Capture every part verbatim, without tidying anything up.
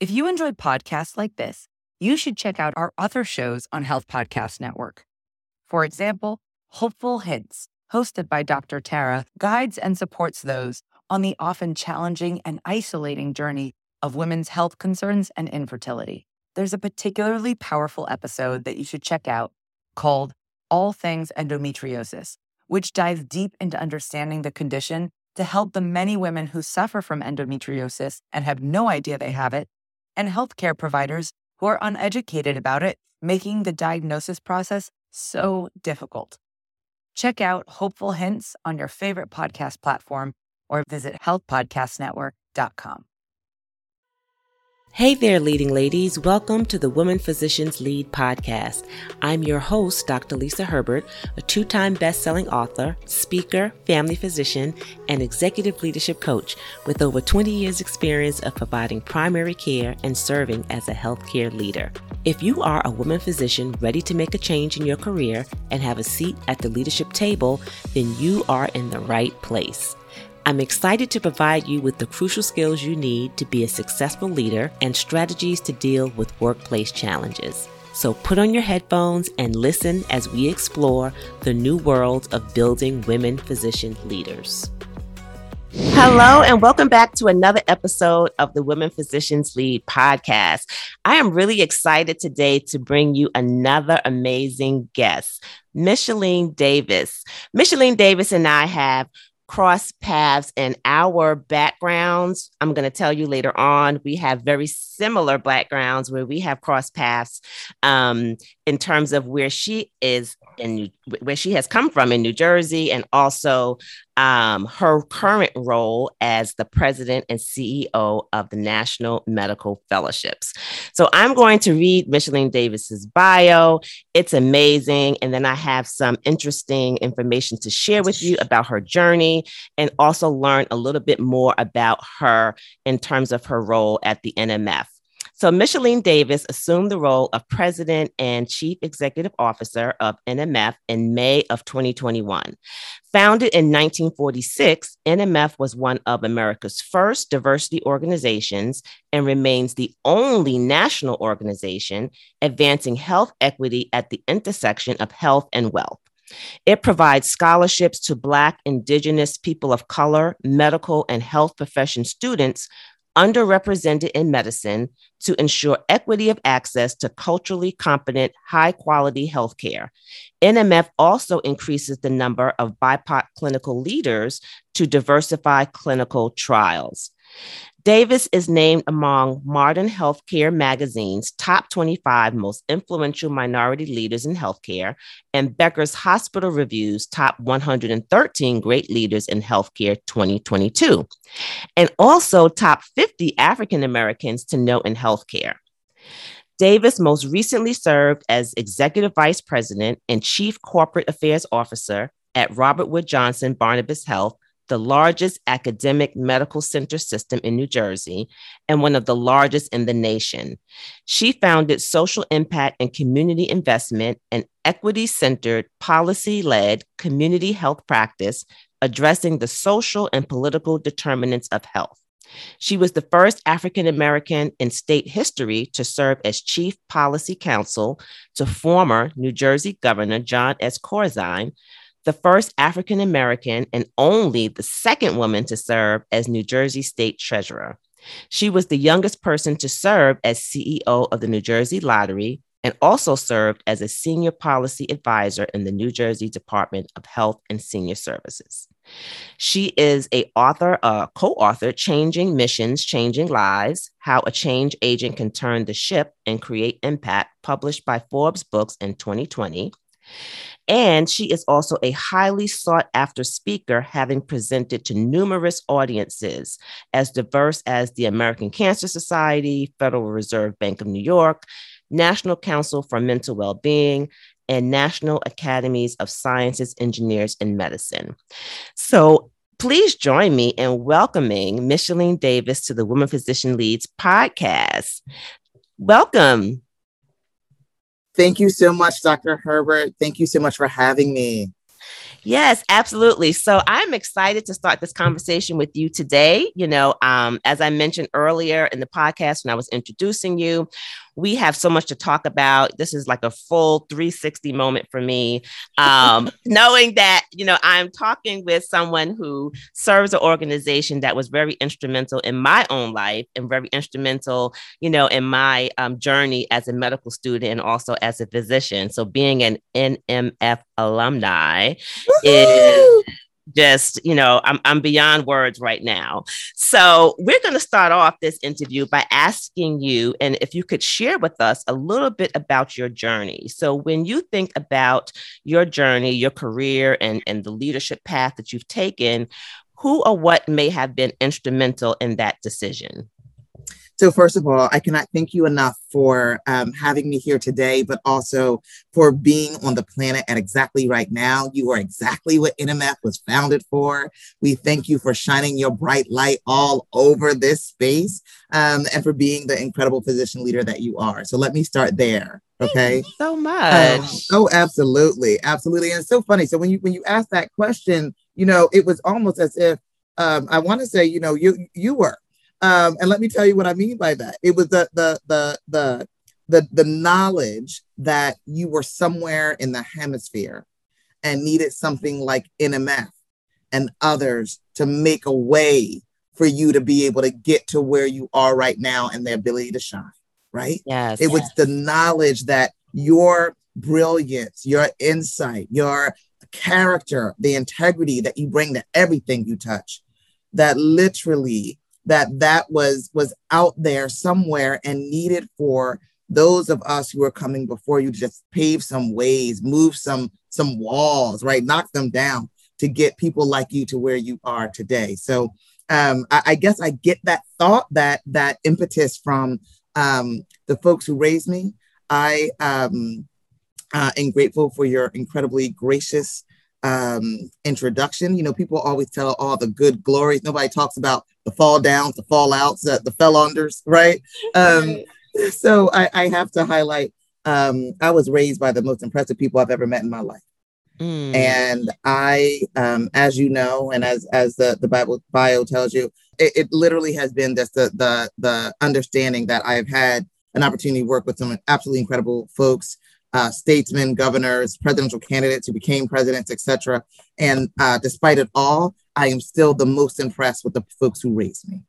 If you enjoy podcasts like this, you should check out our other shows on Health Podcast Network. For example, Hopeful Hints, hosted by Doctor Tara, guides and supports those on the often challenging and isolating journey of women's health concerns and infertility. There's a particularly powerful episode that you should check out called All Things Endometriosis, which dives deep into understanding the condition to help the many women who suffer from endometriosis and have no idea they have it, and healthcare providers who are uneducated about it, making the diagnosis process so difficult. Check out Hopeful Hints on your favorite podcast platform or visit health podcast network dot com. Hey there, leading ladies. Welcome to the Women Physicians Lead podcast. I'm your host, Doctor Lisa Herbert, a two-time best-selling author, speaker, family physician, and executive leadership coach with over twenty years experience of providing primary care and serving as a healthcare leader. If you are a woman physician ready to make a change in your career and have a seat at the leadership table, then you are in the right place. I'm excited to provide you with the crucial skills you need to be a successful leader and strategies to deal with workplace challenges. So put on your headphones and listen as we explore the new world of building women physician leaders. Hello, and welcome back to another episode of the Women Physicians Lead podcast. I am really excited today to bring you another amazing guest, Micheline Davis. Micheline Davis and I have cross paths in our backgrounds. I'm going to tell you later on, we have very similar backgrounds where we have cross paths um, in terms of where she is and where she has come from in New Jersey, and also um, her current role as the president and C E O of the National Medical Fellowships. So I'm going to read Micheline Davis's bio. It's amazing. And then I have some interesting information to share with you about her journey, and also learn a little bit more about her in terms of her role at the N M F. So Micheline Davis assumed the role of president and chief executive officer of N M F in May of twenty twenty-one. Founded in nineteen forty-six, N M F was one of America's first diversity organizations and remains the only national organization advancing health equity at the intersection of health and wealth. It provides scholarships to Black, Indigenous, people of color, medical and health profession students underrepresented in medicine to ensure equity of access to culturally competent, high-quality healthcare. N M F also increases the number of B I P O C clinical leaders to diversify clinical trials. Davis is named among Modern Healthcare Magazine's top twenty-five most influential minority leaders in healthcare and Becker's Hospital Review's top one hundred thirteen great leaders in healthcare twenty twenty-two, and also top fifty African Americans to know in healthcare. Davis most recently served as executive vice president and chief corporate affairs officer at Robert Wood Johnson Barnabas Health, the largest academic medical center system in New Jersey, and one of the largest in the nation. She founded Social Impact and Community Investment, an equity-centered, policy-led community health practice addressing the social and political determinants of health. She was the first African American in state history to serve as chief policy counsel to former New Jersey Governor John S. Corzine, the first African American and only the second woman to serve as New Jersey State Treasurer. She was the youngest person to serve as C E O of the New Jersey Lottery, and also served as a senior policy advisor in the New Jersey Department of Health and Senior Services. She is a author, uh, co-author, Changing Missions, Changing Lives, How a Change Agent Can Turn the Ship and Create Impact, published by Forbes Books in twenty twenty. And she is also a highly sought-after speaker, having presented to numerous audiences as diverse as the American Cancer Society, Federal Reserve Bank of New York, National Council for Mental Wellbeing, and National Academies of Sciences, Engineers, and Medicine. So please join me in welcoming Micheline Davis to the Women Physician Leads podcast. Welcome. Thank you so much, Doctor Herbert. Thank you so much for having me. Yes, absolutely. So I'm excited to start this conversation with you today. You know, um, as I mentioned earlier in the podcast, when I was introducing you, we have so much to talk about. This is like a full three sixty moment for me, um, knowing that, you know, I'm talking with someone who serves an organization that was very instrumental in my own life and very instrumental, you know, in my um, journey as a medical student and also as a physician. So being an N M F alumni Woo-hoo! is... Just, you know, I'm I'm beyond words right now. So we're going to start off this interview by asking you, and if you could share with us a little bit about your journey. So when you think about your journey, your career, and, and the leadership path that you've taken, who or what may have been instrumental in that decision? So first of all, I cannot thank you enough for um, having me here today, but also for being on the planet at exactly right now. You are exactly what N M F was founded for. We thank you for shining your bright light all over this space um, and for being the incredible physician leader that you are. So let me start there. Okay. Thank you so much. Um, oh, absolutely. Absolutely. And it's so funny. So when you when you asked that question, you know, it was almost as if um, I want to say, you know, you you were. Um, and let me tell you what I mean by that. It was the, the the the the the knowledge that you were somewhere in the hemisphere and needed something like N M F and others to make a way for you to be able to get to where you are right now and the ability to shine, right? Yes. It was yes. the knowledge that your brilliance, your insight, your character, the integrity that you bring to everything you touch, that literally... that that was was out there somewhere and needed for those of us who are coming before you to just pave some ways, move some some walls, right? Knock them down to get people like you to where you are today. So um, I, I guess I get that thought, that that impetus from um, the folks who raised me. I um, uh, am grateful for your incredibly gracious um, introduction. You know, people always tell all the good glories. Nobody talks about the fall downs, the fallouts, the, the fell unders, right? Um, so I, I have to highlight, um, I was raised by the most impressive people I've ever met in my life. Mm. And I, um, as you know, and as as the, the Bible bio tells you, it, it literally has been just the, the, the understanding that I've had an opportunity to work with some absolutely incredible folks, uh, statesmen, governors, presidential candidates who became presidents, et cetera. And uh, despite it all, I am still the most impressed with the folks who raised me.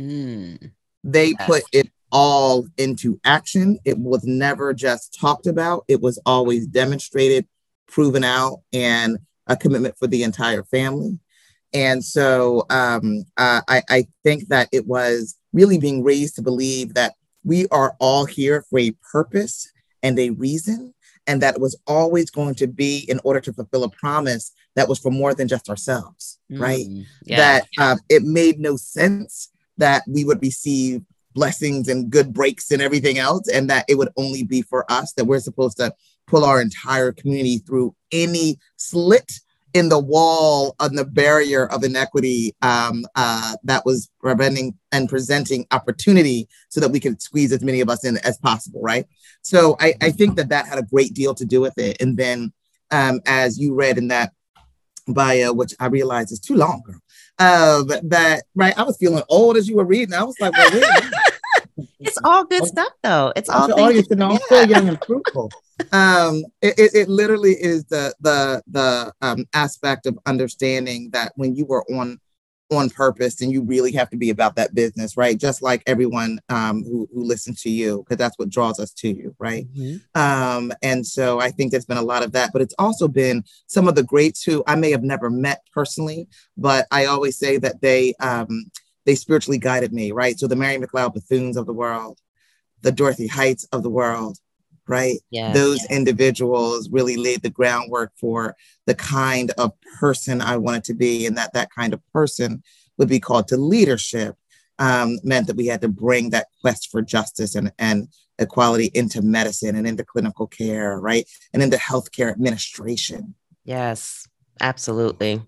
Mm. They yes. put it all into action. It was never just talked about. It was always demonstrated, proven out, and a commitment for the entire family. And so um, uh, I, I think that it was really being raised to believe that we are all here for a purpose and a reason, and that it was always going to be in order to fulfill a promise that was for more than just ourselves, mm, right? Yeah. That um, it made no sense that we would receive blessings and good breaks and everything else, and that it would only be for us, that we're supposed to pull our entire community through any slit in the wall on the barrier of inequity um, uh, that was preventing and presenting opportunity so that we could squeeze as many of us in as possible, right? So I, I think that that had a great deal to do with it. And then um, as you read in that bio, which I realized is too long, girl, uh, but that, right, I was feeling old as you were reading. I was like, well, wait a minute. It's all good stuff, though. It's all your audience and all so young and fruitful. Um, it, it, it literally is the the the um, aspect of understanding that when you are on on purpose, and you really have to be about that business, right? Just like everyone um, who who listens to you, because that's what draws us to you, right? Mm-hmm. Um, and so I think there's been a lot of that, but it's also been some of the greats who I may have never met personally, but I always say that they. Um, They spiritually guided me, right? So the Mary McLeod Bethunes of the world, the Dorothy Heights of the world, right? Yeah, Those yeah. individuals really laid the groundwork for the kind of person I wanted to be, and that that kind of person would be called to leadership. Um, meant that we had to bring that quest for justice and, and equality into medicine and into clinical care, right? And into healthcare administration. Yes, absolutely.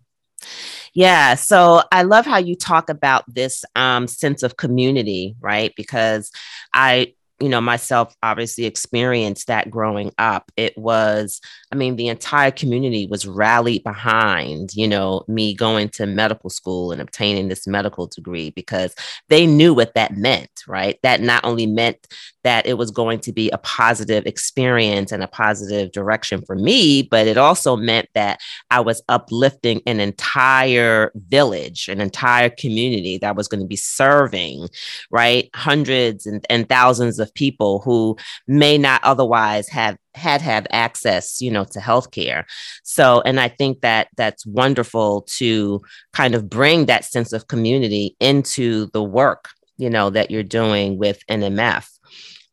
Yeah. So I love how you talk about this um, sense of community, right? Because I you know, myself obviously experienced that growing up. It was, I mean, the entire community was rallied behind, you know, me going to medical school and obtaining this medical degree because they knew what that meant, right? That not only meant that it was going to be a positive experience and a positive direction for me, but it also meant that I was uplifting an entire village, an entire community that was going to be serving, right? Hundreds and, and thousands of people who may not otherwise have had have access, you know, to healthcare. So, and I think that that's wonderful to kind of bring that sense of community into the work, you know, that you're doing with N M F.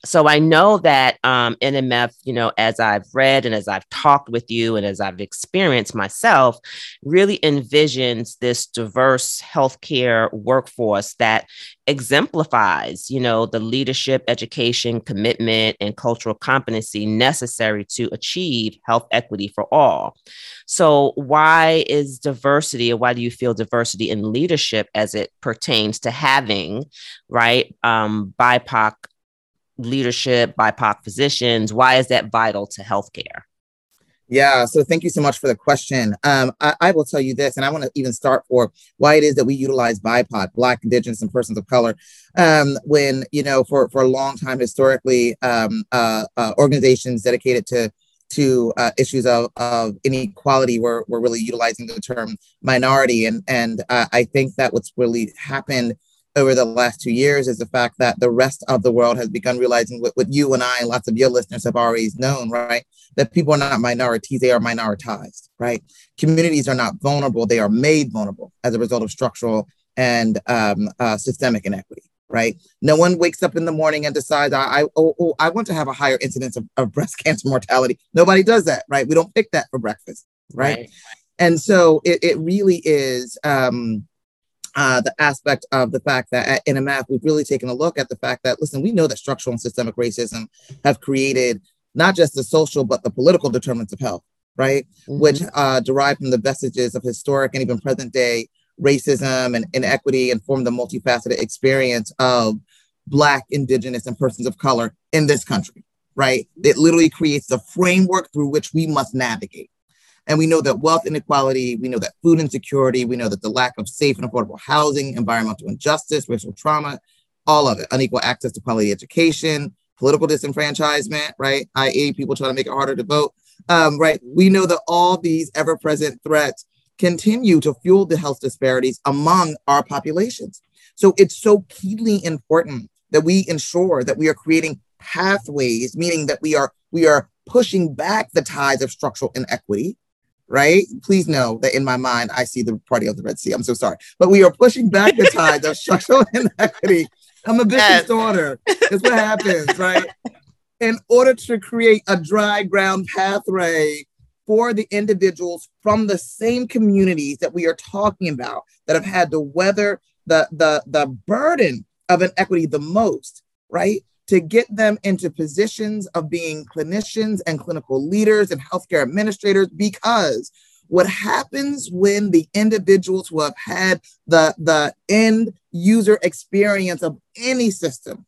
So I know that um, N M F, you know, as I've read and as I've talked with you and as I've experienced myself, really envisions this diverse healthcare workforce that exemplifies, you know, the leadership, education, commitment, and cultural competency necessary to achieve health equity for all. So why is diversity, or why do you feel diversity in leadership as it pertains to having, right, um, B I P O C leadership, B I P O C physicians? Why is that vital to healthcare? Yeah, so thank you so much for the question. Um, I, I will tell you this, and I want to even start for why it is that we utilize B I P O C, Black, Indigenous, and persons of color, um, when, you know, for, for a long time, historically, um, uh, uh, organizations dedicated to to uh, issues of, of inequality were, were really utilizing the term minority. And, and uh, I think that what's really happened over the last two years is the fact that the rest of the world has begun realizing what, what you and I and lots of your listeners have already known, right? That people are not minorities, they are minoritized, right? Communities are not vulnerable, they are made vulnerable as a result of structural and um, uh, systemic inequity, right? No one wakes up in the morning and decides, I, I, oh, oh, I want to have a higher incidence of, of breast cancer mortality. Nobody does that, right? We don't pick that for breakfast, right? right. And so it, it really is... Um, Uh, the aspect of the fact that at N M F, we've really taken a look at the fact that, listen, we know that structural and systemic racism have created not just the social, but the political determinants of health, right? Mm-hmm. Which uh, derive from the vestiges of historic and even present day racism and inequity and form the multifaceted experience of Black, Indigenous, and persons of color in this country, right? It literally creates the framework through which we must navigate. And we know that wealth inequality, we know that food insecurity, we know that the lack of safe and affordable housing, environmental injustice, racial trauma, all of it, unequal access to quality education, political disenfranchisement, right? that is people trying to make it harder to vote, um, right? We know that all these ever-present threats continue to fuel the health disparities among our populations. So it's so keenly important that we ensure that we are creating pathways, meaning that we are, we are pushing back the tides of structural inequity, right? Please know that in my mind, I see the party of the Red Sea. I'm so sorry. But we are pushing back the tides of structural inequity. I'm a bishop's daughter. That's what happens, right? In order to create a dry ground pathway for the individuals from the same communities that we are talking about that have had to weather the, the, the burden of inequity the most, right? To get them into positions of being clinicians and clinical leaders and healthcare administrators, because what happens when the individuals who have had the, the end user experience of any system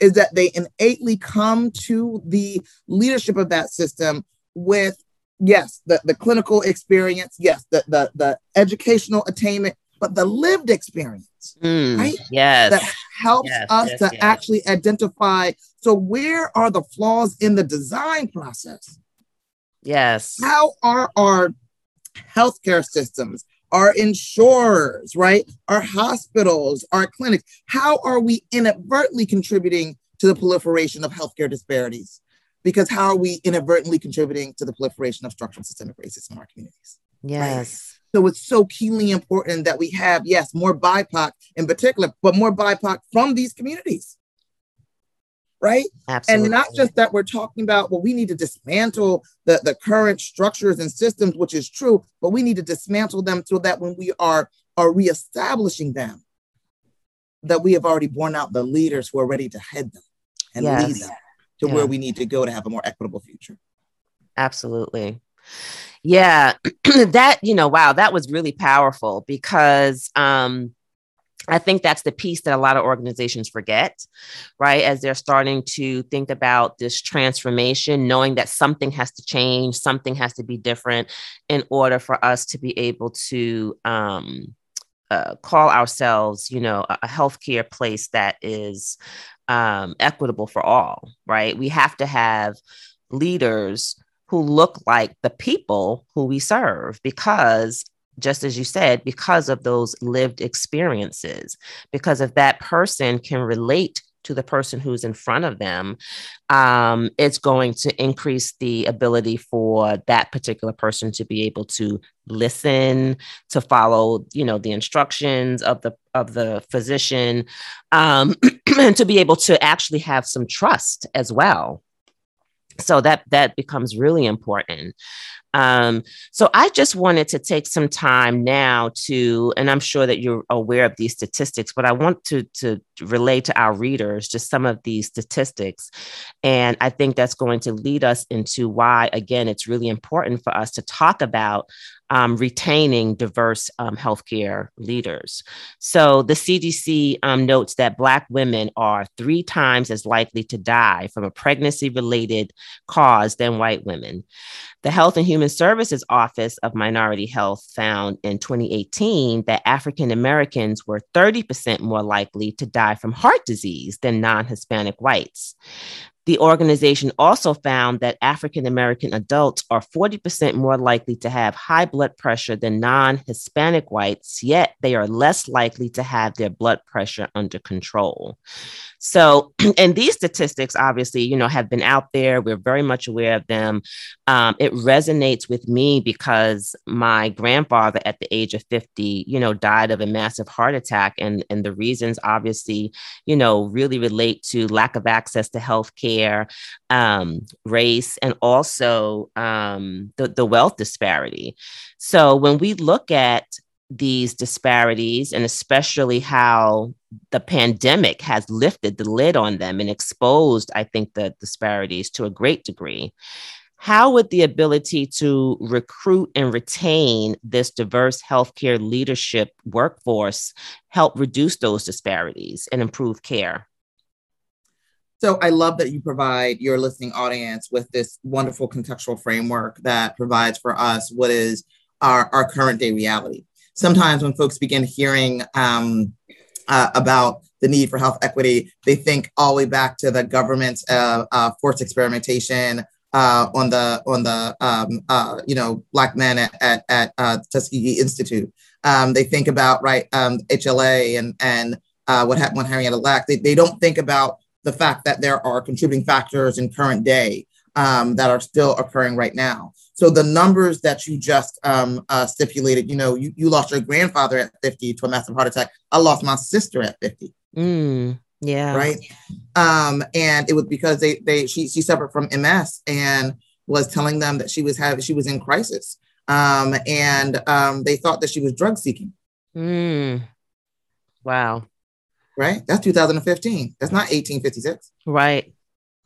is that they innately come to the leadership of that system with, yes, the, the clinical experience, yes, the, the, the educational attainment, but the lived experience, mm, right? Yes. That helps yes, us yes, to yes. actually identify. So where are the flaws in the design process? Yes. How are our healthcare systems, our insurers, right? Our hospitals, our clinics, how are we inadvertently contributing to the proliferation of healthcare disparities? Because how are we inadvertently contributing to the proliferation of structural systemic racism in our communities? Yes. Right? So it's so keenly important that we have, yes, more B I P O C in particular, but more B I P O C from these communities, right? Absolutely. And not just that we're talking about, well, we need to dismantle the, the current structures and systems, which is true, but we need to dismantle them so that when we are, are reestablishing them, that we have already borne out the leaders who are ready to head them and yes. lead them to yeah. where we need to go to have a more equitable future. Absolutely. Yeah, that, you know, wow, that was really powerful because um, I think that's the piece that a lot of organizations forget, right? As they're starting to think about this transformation, knowing that something has to change, something has to be different in order for us to be able to um, uh, call ourselves, you know, a, a healthcare place that is um, equitable for all, right? We have to have leaders who look like the people who we serve, because just as you said, because of those lived experiences, because if that person can relate to the person who's in front of them, um, it's going to increase the ability for that particular person to be able to listen, to follow, you know, the instructions of the of the physician, um, and to be able to actually have some trust as well. So that that becomes really important. Um, so I just wanted to take some time now to, and I'm sure that you're aware of these statistics, but I want to, to relay to our readers just some of these statistics. And I think that's going to lead us into why, again, it's really important for us to talk about um, retaining diverse um, healthcare leaders. So the C D C um, notes that Black women are three times as likely to die from a pregnancy-related cause than white women. The Health and Human Services Office of Minority Health found in twenty eighteen that African Americans were thirty percent more likely to die from heart disease than non-Hispanic whites. The organization also found that African American adults are forty percent more likely to have high blood pressure than non-Hispanic whites, yet they are less likely to have their blood pressure under control. So, and these statistics obviously, you know, have been out there. We're very much aware of them. Um, it resonates with me because my grandfather at the age of fifty, you know, died of a massive heart attack. And, and the reasons obviously, you know, really relate to lack of access to health care, um, race, and also um, the, the wealth disparity. So when we look at these disparities, and especially how the pandemic has lifted the lid on them and exposed, I think, the disparities to a great degree, how would the ability to recruit and retain this diverse healthcare leadership workforce help reduce those disparities and improve care? So I love that you provide your listening audience with this wonderful contextual framework that provides for us what is our, our current day reality. Sometimes when folks begin hearing um, uh, about the need for health equity, they think all the way back to the government's uh, uh, forced experimentation uh, on the on the um, uh, you know Black men at at, at uh, Tuskegee Institute. Um, they think about right um, H L A and and uh, what happened when Henrietta Lacks. They they don't think about the fact that there are contributing factors in current day um, that are still occurring right now. So the numbers that you just um, uh, stipulated, you know, you, you lost your grandfather at fifty to a massive heart attack. I lost my sister at fifty. Mm, yeah. Right. Um, and it was because they they she she suffered from M S and was telling them that she was having she was in crisis. Um, and um, they thought that she was drug seeking. Mm. Wow. Right. That's two thousand fifteen. That's not eighteen fifty-six. Right.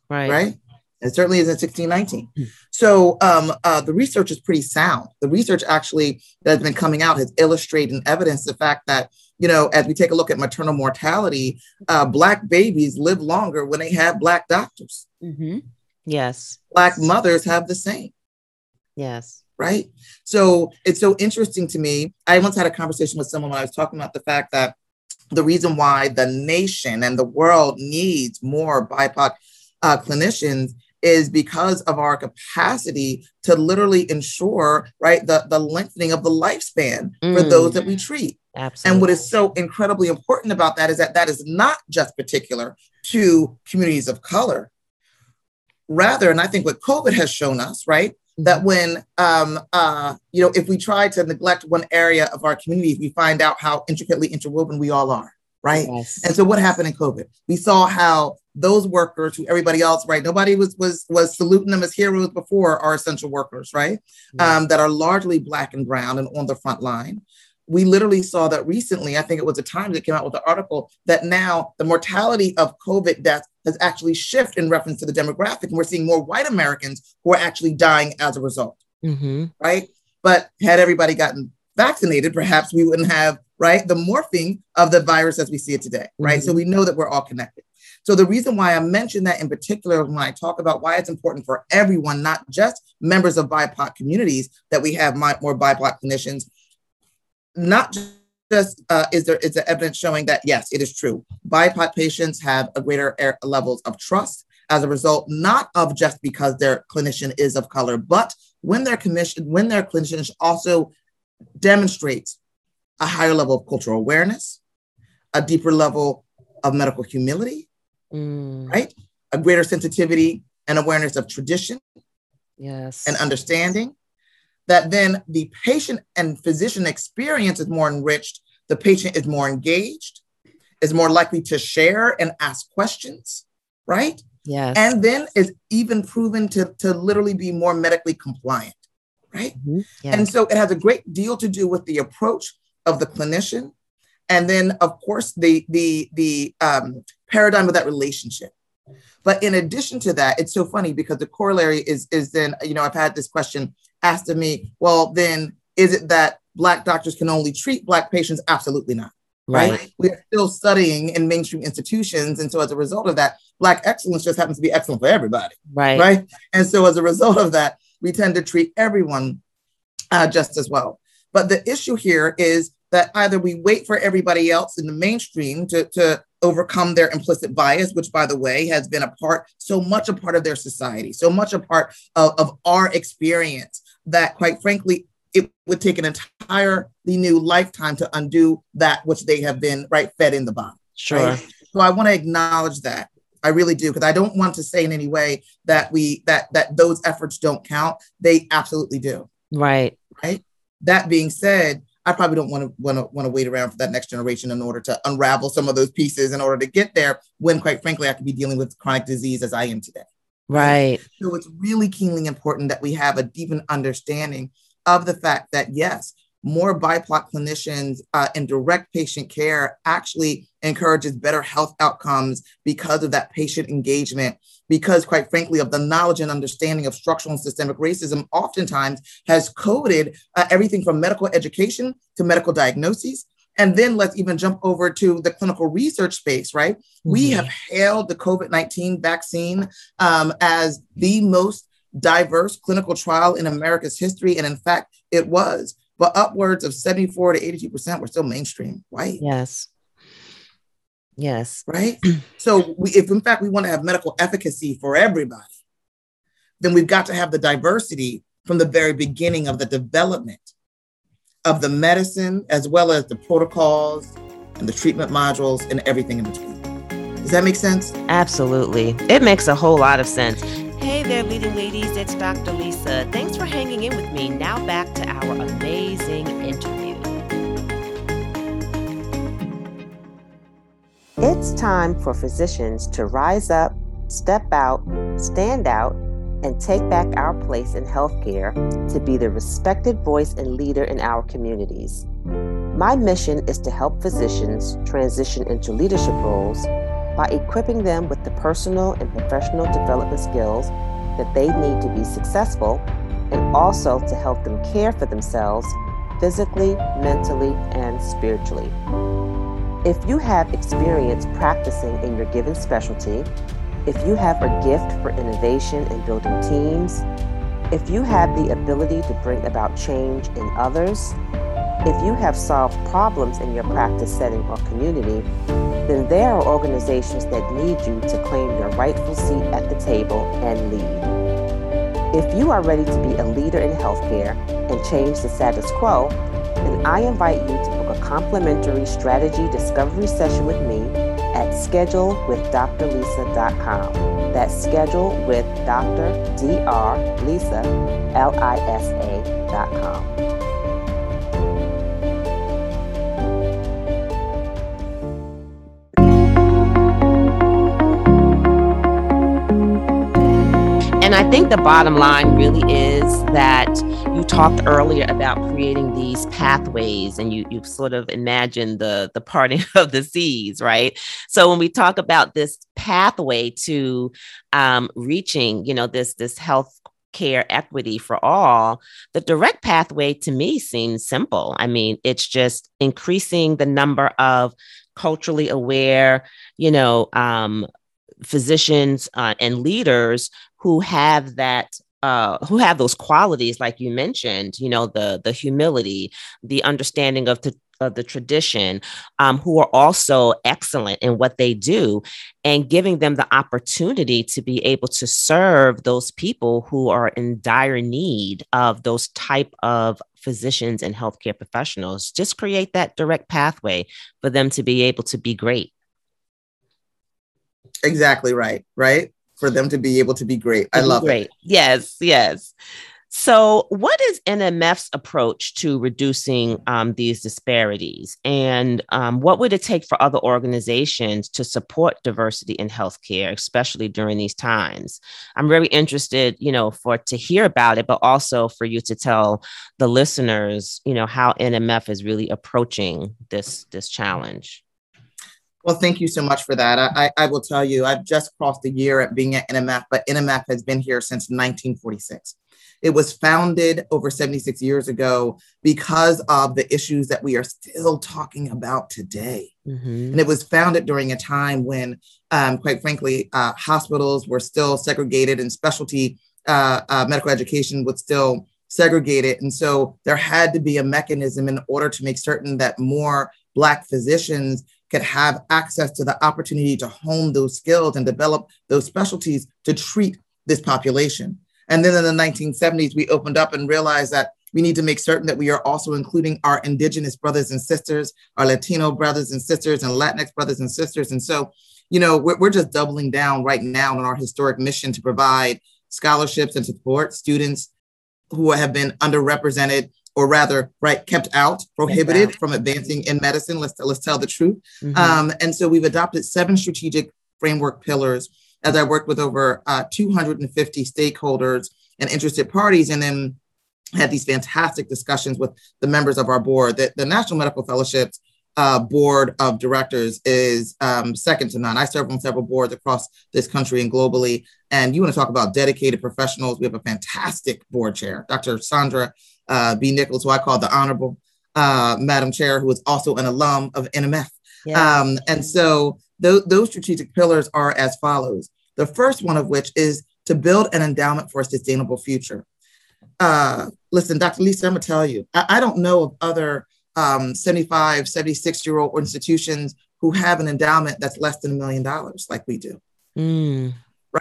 Right. Right. It certainly isn't sixteen nineteen. So um, uh, the research is pretty sound. The research actually that's been coming out has illustrated and evidenced the fact that, you know, as we take a look at maternal mortality, uh, Black babies live longer when they have Black doctors. Mm-hmm. Yes. Black mothers have the same. Yes. Right. So it's so interesting to me. I once had a conversation with someone when I was talking about the fact that the reason why the nation and the world needs more B I P O C uh, clinicians is because of our capacity to literally ensure, right, the, the lengthening of the lifespan mm. for those that we treat. Absolutely. And what is so incredibly important about that is that that is not just particular to communities of color. Rather, and I think what COVID has shown us, right, that when, um, uh, you know, if we try to neglect one area of our community, we find out how intricately interwoven we all are. Right. Yes. And so what happened in COVID? We saw how those workers who everybody else, right, nobody was was was saluting them as heroes before, are essential workers, right, yes. um, that are largely Black and brown and on the front line. We literally saw that recently. I think it was the Times that came out with the article that now the mortality of COVID deaths has actually shifted in reference to the demographic. And we're seeing more white Americans who are actually dying as a result. Mm-hmm. Right. But had everybody gotten vaccinated, perhaps we wouldn't have right? The morphing of the virus as we see it today, right? Mm-hmm. So we know that we're all connected. So the reason why I mention that in particular when I talk about why it's important for everyone, not just members of B I P O C communities, that we have my, more B I P O C clinicians, not just uh, is there is there evidence showing that, yes, it is true. B I P O C patients have a greater air levels of trust as a result, not of just because their clinician is of color, but when their commission, when their clinician also demonstrates a higher level of cultural awareness, a deeper level of medical humility, mm. right? A greater sensitivity and awareness of tradition yes. and understanding, that then the patient and physician experience is more enriched, the patient is more engaged, is more likely to share and ask questions, right? Yes. And then is even proven to, to literally be more medically compliant, right? Mm-hmm. Yes. And so it has a great deal to do with the approach of the clinician. And then, of course, the the the um, paradigm of that relationship. But in addition to that, it's so funny because the corollary is, is then, you know, I've had this question asked of me, well, then is it that Black doctors can only treat Black patients? Absolutely not. Right. right. We're still studying in mainstream institutions. And so as a result of that, Black excellence just happens to be excellent for everybody. Right. Right. And so as a result of that, we tend to treat everyone uh, just as well. But the issue here is that either we wait for everybody else in the mainstream to, to overcome their implicit bias, which, by the way, has been a part, so much a part of their society, so much a part of, of our experience that, quite frankly, it would take an entirely new lifetime to undo that which they have been right fed in the body. Sure. Right? So I want to acknowledge that. I really do, because I don't want to say in any way that we that that those efforts don't count. They absolutely do. Right. Right. That being said, I probably don't want to want to want to wait around for that next generation in order to unravel some of those pieces in order to get there, when, quite frankly, I could be dealing with chronic disease as I am today. Right. So it's really keenly important that we have a deepened understanding of the fact that, yes, more B I P O C clinicians uh, in direct patient care actually encourages better health outcomes because of that patient engagement, because, quite frankly, of the knowledge and understanding of structural and systemic racism oftentimes has coded uh, everything from medical education to medical diagnoses. And then let's even jump over to the clinical research space, right? Mm-hmm. We have hailed the COVID nineteen vaccine um, as the most diverse clinical trial in America's history. And in fact, it was, but upwards of seventy-four to eighty-two percent were still mainstream white. Yes. Yes. Right. So we, if in fact we want to have medical efficacy for everybody, then we've got to have the diversity from the very beginning of the development of the medicine, as well as the protocols and the treatment modules and everything in between. Does that make sense? Absolutely. It makes a whole lot of sense. Hey there, leading ladies, it's Doctor Lisa. Thanks for hanging in with me. Now back to our amazing interview. It's time for physicians to rise up, step out, stand out, and take back our place in healthcare to be the respected voice and leader in our communities. My mission is to help physicians transition into leadership roles by equipping them with the personal and professional development skills that they need to be successful, and also to help them care for themselves physically, mentally, and spiritually. If you have experience practicing in your given specialty, if you have a gift for innovation and building teams, if you have the ability to bring about change in others, if you have solved problems in your practice setting or community, then there are organizations that need you to claim your rightful seat at the table and lead. If you are ready to be a leader in healthcare and change the status quo, then I invite you to book a complimentary strategy discovery session with me at schedule with d r lisa dot com. That's schedule with Doctor D R Lisa, L I S A dot com. And I think the bottom line really is that you talked earlier about creating these pathways, and you you've sort of imagined the, the parting of the seas, right? So when we talk about this pathway to um, reaching, you know, this this health care equity for all, the direct pathway to me seems simple. I mean, it's just increasing the number of culturally aware, you know, um, physicians uh, and leaders who have that, uh, who have those qualities, like you mentioned, you know, the the humility, the understanding of the of the tradition, um, who are also excellent in what they do, and giving them the opportunity to be able to serve those people who are in dire need of those type of physicians and healthcare professionals. Just create that direct pathway for them to be able to be great. Exactly right. Right. For them to be able to be great. I love great. it. Yes. Yes. So what is N M F's approach to reducing um, these disparities, and um, what would it take for other organizations to support diversity in healthcare, especially during these times? I'm very interested, you know, for to hear about it, but also for you to tell the listeners, you know, how N M F is really approaching this, this challenge. Well, thank you so much for that. I, I will tell you, I've just crossed a year at being at N M F, but N M F has been here since nineteen forty-six. It was founded over seventy-six years ago because of the issues that we are still talking about today. Mm-hmm. And it was founded during a time when, um, quite frankly, uh, hospitals were still segregated and specialty uh, uh, medical education was still segregated. And so there had to be a mechanism in order to make certain that more Black physicians could have access to the opportunity to hone those skills and develop those specialties to treat this population. And then in the nineteen seventies, we opened up and realized that we need to make certain that we are also including our Indigenous brothers and sisters, our Latino brothers and sisters, and Latinx brothers and sisters. And so, you know, we're, we're just doubling down right now on our historic mission to provide scholarships and support students who have been underrepresented, or rather, right, kept out, prohibited Exactly. from advancing in medicine. Let's, let's tell the truth. Mm-hmm. Um, and so we've adopted seven strategic framework pillars as I worked with over uh, two hundred fifty stakeholders and interested parties, and then had these fantastic discussions with the members of our board. The, the National Medical Fellowships uh, Board of Directors is um, second to none. I serve on several boards across this country and globally. And you want to talk about dedicated professionals. We have a fantastic board chair, Doctor Sandra Uh, B. Nichols, who I call the Honorable uh, Madam Chair, who is also an alum of N M F. Yeah. Um, and so th- those strategic pillars are as follows. The first one of which is to build an endowment for a sustainable future. Uh, listen, Doctor Lisa, I'm going to tell you, I, I don't know of other um, seventy-five, seventy-six-year-old institutions who have an endowment that's less than a million dollars like we do. Mm.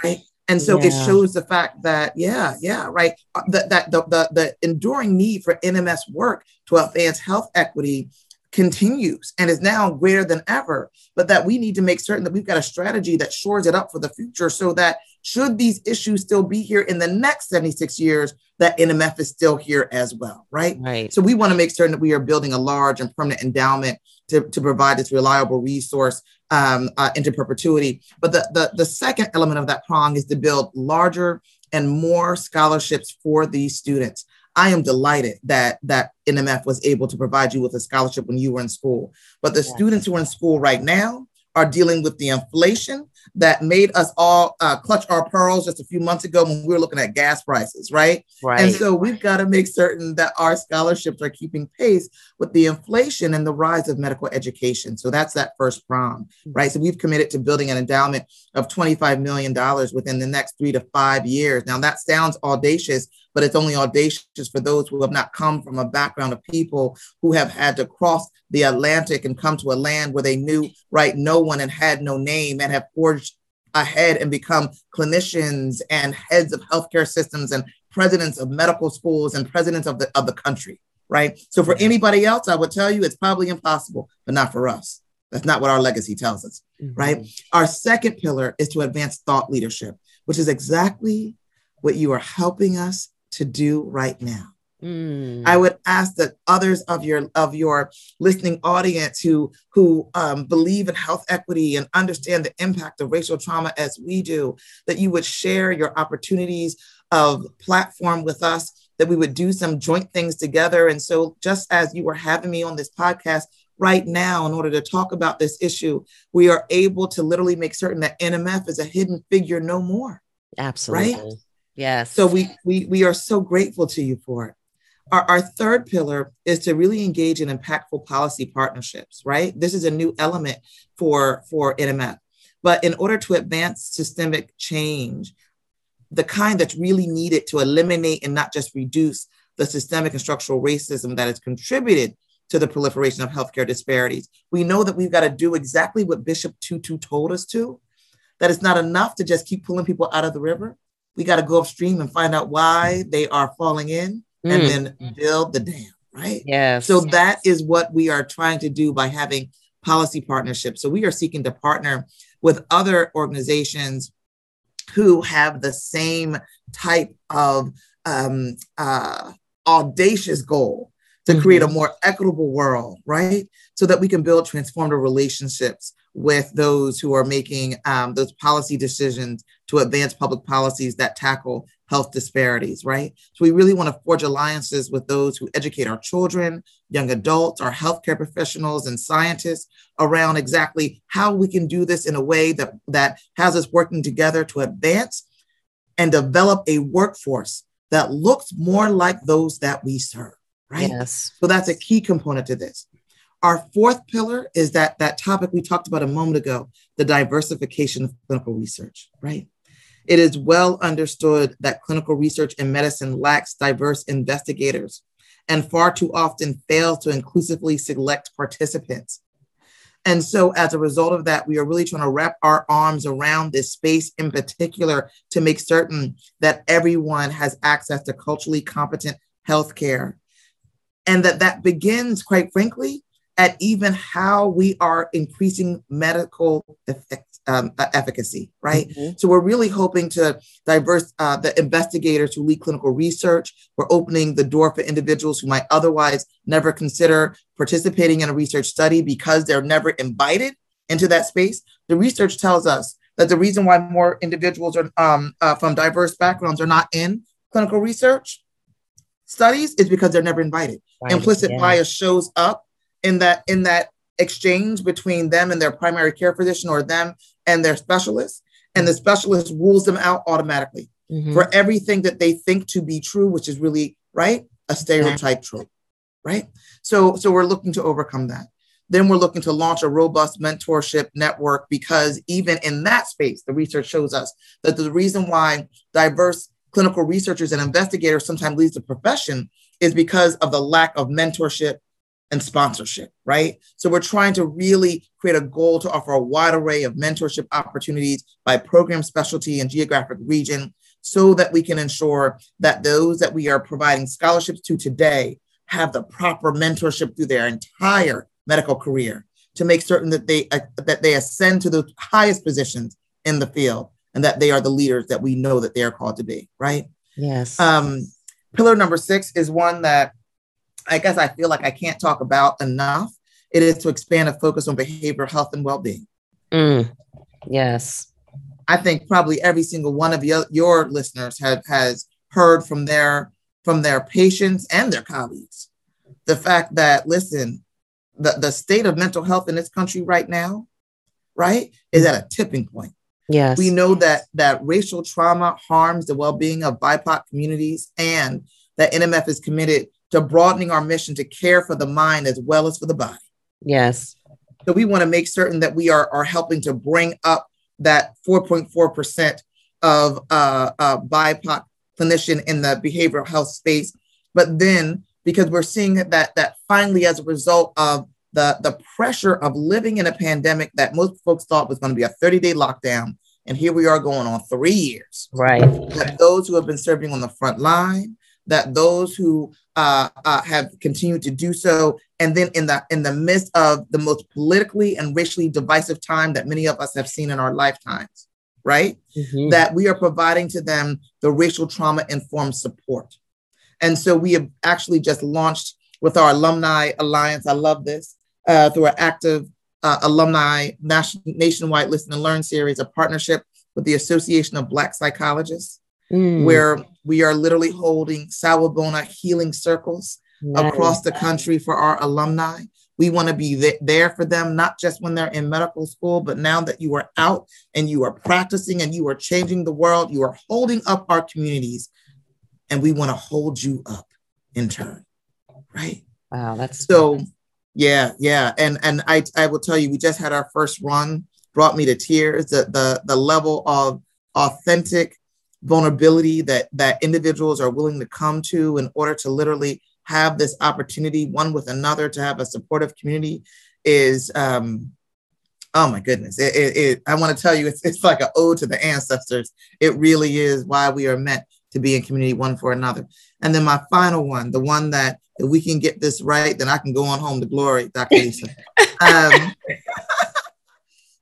Right? And so yeah. it shows the fact that, yeah, yeah, right, that, that the, the the enduring need for N M F's work to advance health equity continues and is now greater than ever, but that we need to make certain that we've got a strategy that shores it up for the future so that should these issues still be here in the next seventy-six years, that N M F is still here as well, right? Right. So we want to make certain that we are building a large and permanent endowment to, to provide this reliable resource Um, uh, into perpetuity. But the, the, the second element of that prong is to build larger and more scholarships for these students. I am delighted that, that N M F was able to provide you with a scholarship when you were in school. But the yeah. students who are in school right now are dealing with the inflation that made us all uh, clutch our pearls just a few months ago when we were looking at gas prices, right? Right. And so we've got to make certain that our scholarships are keeping pace with the inflation and the rise of medical education. So that's that first prong, right? So we've committed to building an endowment of twenty-five million dollars within the next three to five years. Now that sounds audacious, but it's only audacious for those who have not come from a background of people who have had to cross the Atlantic and come to a land where they knew, right, no one and had no name and have forged ahead and become clinicians and heads of healthcare systems and presidents of medical schools and presidents of the, of the country, right? So for anybody else, I would tell you it's probably impossible, but not for us. That's not what our legacy tells us, mm-hmm. right? Our second pillar is to advance thought leadership, which is exactly what you are helping us to do right now. Mm. I would ask that others of your of your listening audience who who um, believe in health equity and understand the impact of racial trauma as we do, that you would share your opportunities of platform with us, that we would do some joint things together. And so just as you were having me on this podcast right now, in order to talk about this issue, we are able to literally make certain that N M F is a hidden figure no more. Absolutely. Right? Yes. So we we we are so grateful to you for it. Our, our third pillar is to really engage in impactful policy partnerships, right? This is a new element for, for N M F. But in order to advance systemic change, the kind that's really needed to eliminate and not just reduce the systemic and structural racism that has contributed to the proliferation of healthcare disparities, we know that we've got to do exactly what Bishop Tutu told us to, that it's not enough to just keep pulling people out of the river. We got to go upstream and find out why they are falling in and mm. then build the dam, right? Yes. So yes. that is what we are trying to do by having policy partnerships. So we are seeking to partner with other organizations who have the same type of um, uh, audacious goal to create a more equitable world, right? So that we can build transformative relationships with those who are making um, those policy decisions to advance public policies that tackle health disparities, right? So we really want to forge alliances with those who educate our children, young adults, our healthcare professionals, and scientists around exactly how we can do this in a way that, that has us working together to advance and develop a workforce that looks more like those that we serve, right? Yes. So that's a key component to this. Our fourth pillar is that, that topic we talked about a moment ago, the diversification of clinical research, right? It is well understood that clinical research in medicine lacks diverse investigators and far too often fails to inclusively select participants. And so as a result of that, we are really trying to wrap our arms around this space in particular to make certain that everyone has access to culturally competent healthcare. And that that begins, quite frankly, at even how we are increasing medical effect. Um, uh, efficacy, right? Mm-hmm. So we're really hoping to diverse uh, the investigators who lead clinical research. We're opening the door for individuals who might otherwise never consider participating in a research study because they're never invited into that space. The research tells us that the reason why more individuals are um, uh, from diverse backgrounds are not in clinical research studies is because they're never invited. Right. Implicit yeah. bias shows up in that in that exchange between them and their primary care physician or them and their specialist, and the specialist rules them out automatically mm-hmm. for everything that they think to be true, which is really, right, a stereotype yeah. trope, right? So, so we're looking to overcome that. Then we're looking to launch a robust mentorship network because even in that space, the research shows us that the reason why diverse clinical researchers and investigators sometimes leave the profession is because of the lack of mentorship and sponsorship, right? So we're trying to really create a goal to offer a wide array of mentorship opportunities by program specialty and geographic region so that we can ensure that those that we are providing scholarships to today have the proper mentorship through their entire medical career to make certain that they, uh, that they ascend to the highest positions in the field and that they are the leaders that we know that they are called to be, right? Yes. Um, pillar number six is one that I guess I feel like I can't talk about enough. It is to expand a focus on behavioral health and well-being. Mm, yes. I think probably every single one of your, your listeners have, has heard from their, from their patients and their colleagues, the fact that, listen, the, the state of mental health in this country right now, right, is at a tipping point. Yes. We know that, that racial trauma harms the well-being of B I P O C communities and that N M F is committed to broadening our mission to care for the mind as well as for the body. Yes. So we want to make certain that we are, are helping to bring up that four point four percent of uh, uh, B I P O C clinician in the behavioral health space. But then, because we're seeing that that finally, as a result of the, the pressure of living in a pandemic that most folks thought was going to be a thirty-day lockdown, and here we are going on three years. Right. That those who have been serving on the front line, that those who uh, uh, have continued to do so, and then in the in the midst of the most politically and racially divisive time that many of us have seen in our lifetimes, right? Mm-hmm. That we are providing to them the racial trauma-informed support. And so we have actually just launched with our Alumni Alliance, I love this, uh, through our active uh, alumni nation- nationwide Listen and Learn series, a partnership with the Association of Black Psychologists, Mm. where we are literally holding Sawabona healing circles nice. Across the country for our alumni We want to be th- there for them, not just when they're in medical school, but now that you are out and you are practicing and you are changing the world, you are holding up our communities, and we want to hold you up in turn, right? Wow, that's so nice. yeah, yeah. And and I I will tell you, we just had our first run, brought me to tears. The the the level of authentic vulnerability that that individuals are willing to come to in order to literally have this opportunity one with another to have a supportive community is, um, oh my goodness! It, it, it, I want to tell you, it's it's like an ode to the ancestors. It really is why we are meant to be in community one for another. And then my final one, the one that if we can get this right, then I can go on home to glory, Doctor Lisa. Um,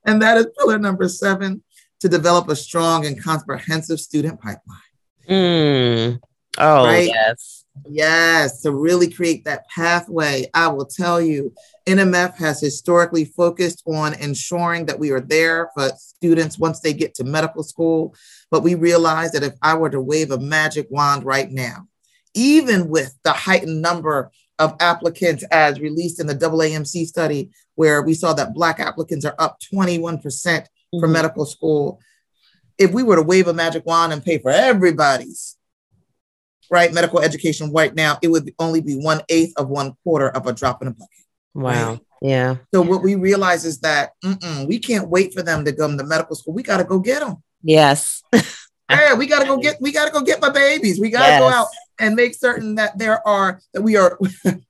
and that is pillar number seven: to develop a strong and comprehensive student pipeline. Mm. Oh, right? Yes. Yes, to really create that pathway. I will tell you, N M F has historically focused on ensuring that we are there for students once they get to medical school. But we realize that if I were to wave a magic wand right now, even with the heightened number of applicants as released in the A A M C study, where we saw that Black applicants are up twenty-one percent mm-hmm. for medical school, if we were to wave a magic wand and pay for everybody's right, medical education right now, it would only be one eighth of one quarter of a drop in a bucket. Wow. Right? Yeah. So what we realize is that mm-mm, we can't wait for them to come to medical school. We got to go get them. Yes. Hey, we got to go get, we got to go get my babies. We got to yes. go out and make certain that there are, that we are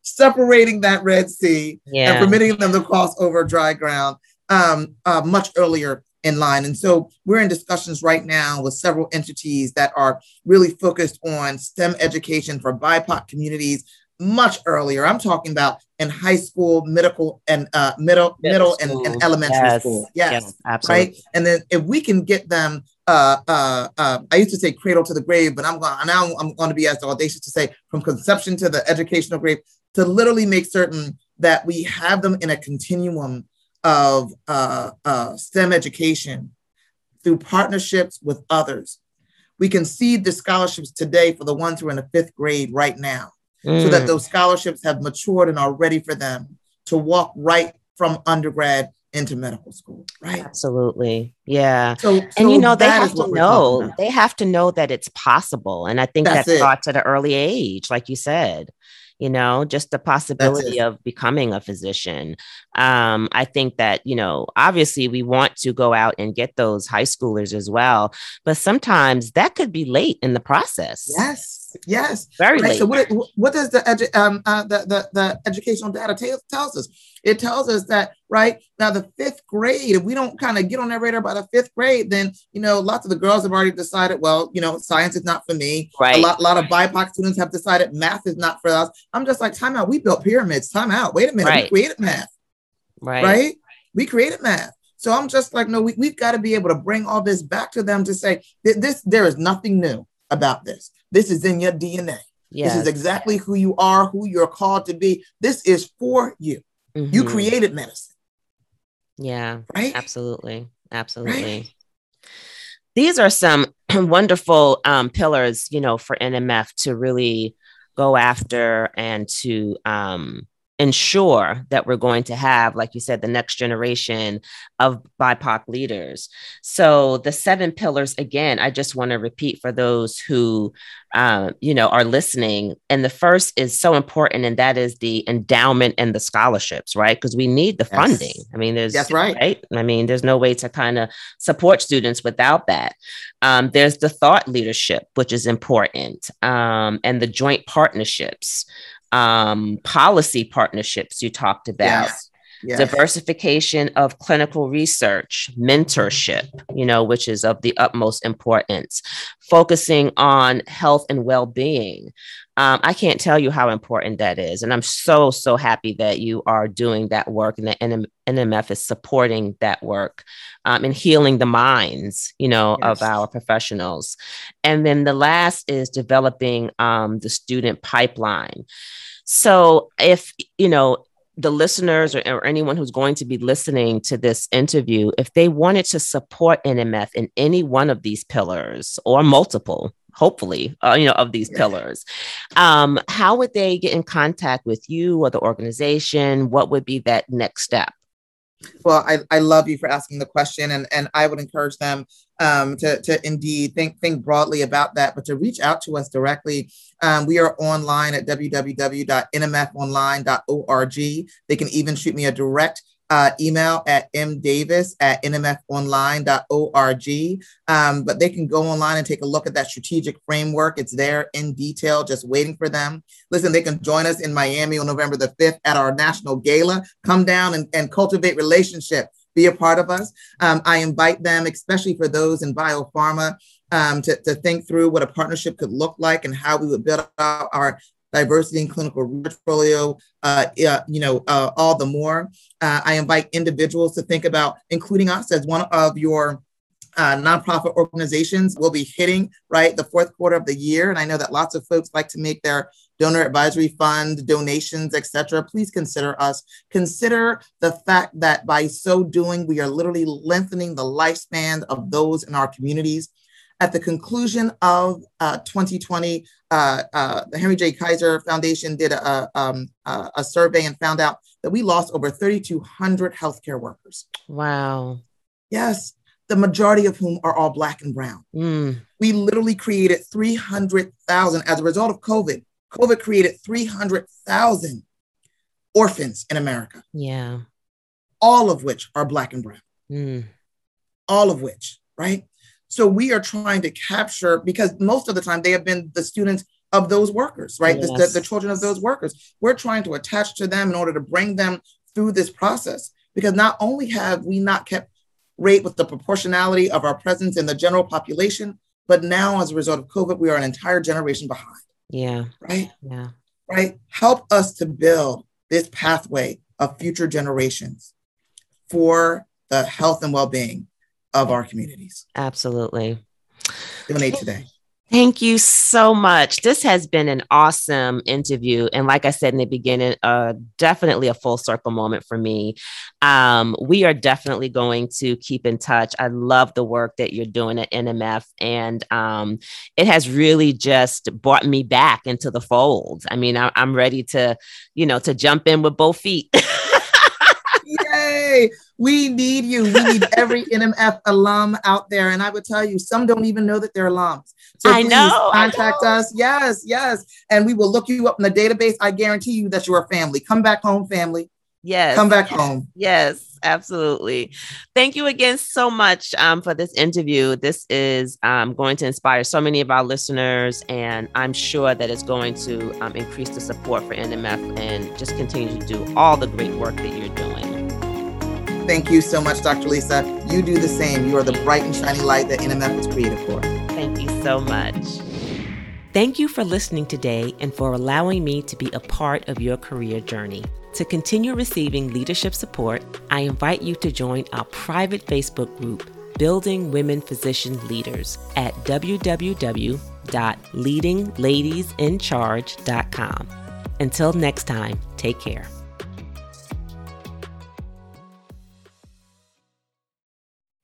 separating that Red Sea yeah. and permitting them to cross over dry ground um, uh, much earlier in line. And so we're in discussions right now with several entities that are really focused on STEM education for B I P O C communities much earlier. I'm talking about in high school, middle and uh, middle, middle, middle and, and elementary yes. school. Yes, yes, absolutely. Right. And then if we can get them, uh, uh, uh, I used to say cradle to the grave, but I'm going now. I'm going to be as audacious to say from conception to the educational grave, to literally make certain that we have them in a continuum of uh, uh, STEM education through partnerships with others. We can seed the scholarships today for the ones who are in the fifth grade right now, mm. so that those scholarships have matured and are ready for them to walk right from undergrad into medical school, right? Absolutely. Yeah. So, so and you know, they have to know, they have to know that it's possible. And I think that's, that's taught at an early age, like you said. You know, just the possibility of becoming a physician. Um, I think that, you know, obviously we want to go out and get those high schoolers as well, but sometimes that could be late in the process. Yes, yes. Very right. late. So what, what does the, edu- um, uh, the, the, the educational data t- tells us? It tells us that right now, the fifth grade, if we don't kind of get on that radar by the fifth grade, then, you know, lots of the girls have already decided, well, you know, science is not for me. Right. A lot, lot of B I P O C students have decided math is not for us. I'm just like, time out. We built pyramids. Time out. Wait a minute. Right. We created math. Right. Right. We created math. So I'm just like, no, we, we've got to be able to bring all this back to them to say that this, there is nothing new about this. This is in your D N A. Yes. This is exactly who you are, who you're called to be. This is for you. Mm-hmm. You created medicine. Yeah, right? Absolutely. Absolutely. Right? These are some wonderful um, pillars, you know, for N M F to really go after and to um, ensure that we're going to have, like you said, the next generation of B I P O C leaders. So the seven pillars, again, I just want to repeat for those who, um, you know, are listening. And the first is so important, and that is the endowment and the scholarships, right? Because we need the yes. funding. I mean, there's that's right. right. I mean, there's no way to kind of support students without that. Um, there's the thought leadership, which is important, um, and the joint partnerships. Um, policy partnerships you talked about, yes. Yes. diversification of clinical research, mentorship, you know, which is of the utmost importance, focusing on health and well-being. Um, I can't tell you how important that is. And I'm so, so happy that you are doing that work and that N M F is supporting that work um, and healing the minds, you know, yes. of our professionals. And then the last is developing um, the student pipeline. So if, you know, the listeners or, or anyone who's going to be listening to this interview, if they wanted to support N M F in any one of these pillars or multiple, hopefully, uh, you know, of these pillars. Um, how would they get in contact with you or the organization? What would be that next step? Well, I, I love you for asking the question, and, and I would encourage them um, to, to indeed think, think broadly about that, but to reach out to us directly. Um, we are online at w w w dot n m f online dot org. They can even shoot me a direct Uh, email at m davis at n m f online dot org. Um, but they can go online and take a look at that strategic framework. It's there in detail, just waiting for them. Listen, they can join us in Miami on November the fifth at our national gala. Come down and, and cultivate relationship. Be a part of us. Um, I invite them, especially for those in biopharma, um, to, to think through what a partnership could look like and how we would build out our diversity in clinical portfolio, uh, uh, you know, uh, all the more. Uh, I invite individuals to think about including us as one of your uh, nonprofit organizations. We'll be hitting, right, the fourth quarter of the year. And I know that lots of folks like to make their donor advisory fund donations, et cetera. Please consider us. Consider the fact that by so doing, we are literally lengthening the lifespan of those in our communities. At the conclusion of uh, twenty twenty, uh, uh, the Henry J. Kaiser Foundation did a, um, a survey and found out that we lost over three thousand two hundred healthcare workers. Wow. Yes, the majority of whom are all Black and brown. Mm. We literally created three hundred thousand as a result of COVID. COVID created three hundred thousand orphans in America. Yeah. All of which are Black and brown. Mm. All of which, right? So we are trying to capture, because most of the time they have been the students of those workers, right? Yes. The, the, the children of those workers. We're trying to attach to them in order to bring them through this process, because not only have we not kept rate with the proportionality of our presence in the general population, but now as a result of COVID, we are an entire generation behind. Yeah. Right? Yeah. Right? Help us to build this pathway of future generations for the health and well-being of our communities. Absolutely. Donate today. Thank you so much. This has been an awesome interview. And like I said in the beginning, uh, definitely a full circle moment for me. Um, we are definitely going to keep in touch. I love the work that you're doing at N M F. And um, it has really just brought me back into the fold. I mean, I- I'm ready to, you know, to jump in with both feet. Yay! We need you. We need every N M F alum out there. And I would tell you, some don't even know that they're alums. So I know. Contact I know. us. Yes, yes. And we will look you up in the database. I guarantee you that you are family. Come back home, family. Yes. Come back yes, home. Yes, absolutely. Thank you again so much um, for this interview. This is um, going to inspire so many of our listeners, and I'm sure that it's going to um, increase the support for N M F and just continue to do all the great work that you're doing. Thank you so much, Doctor Lisa. You do the same. You are the bright and shining light that N M F was created for. Thank you so much. Thank you for listening today and for allowing me to be a part of your career journey. To continue receiving leadership support, I invite you to join our private Facebook group, Building Women Physician Leaders, at w w w dot leading ladies in charge dot com. Until next time, take care.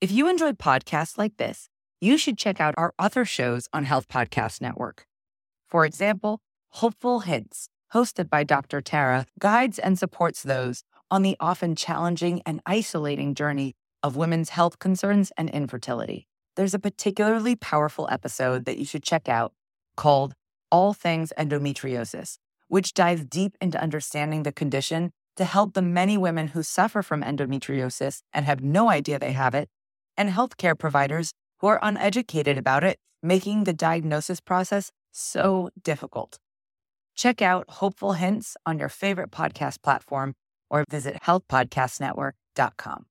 If you enjoyed podcasts like this, you should check out our other shows on Health Podcast Network. For example, Hopeful Hints, hosted by Doctor Tara, guides and supports those on the often challenging and isolating journey of women's health concerns and infertility. There's a particularly powerful episode that you should check out called All Things Endometriosis, which dives deep into understanding the condition to help the many women who suffer from endometriosis and have no idea they have it, and healthcare providers who are uneducated about it, making the diagnosis process so difficult. Check out Hopeful Hints on your favorite podcast platform or visit health podcast network dot com.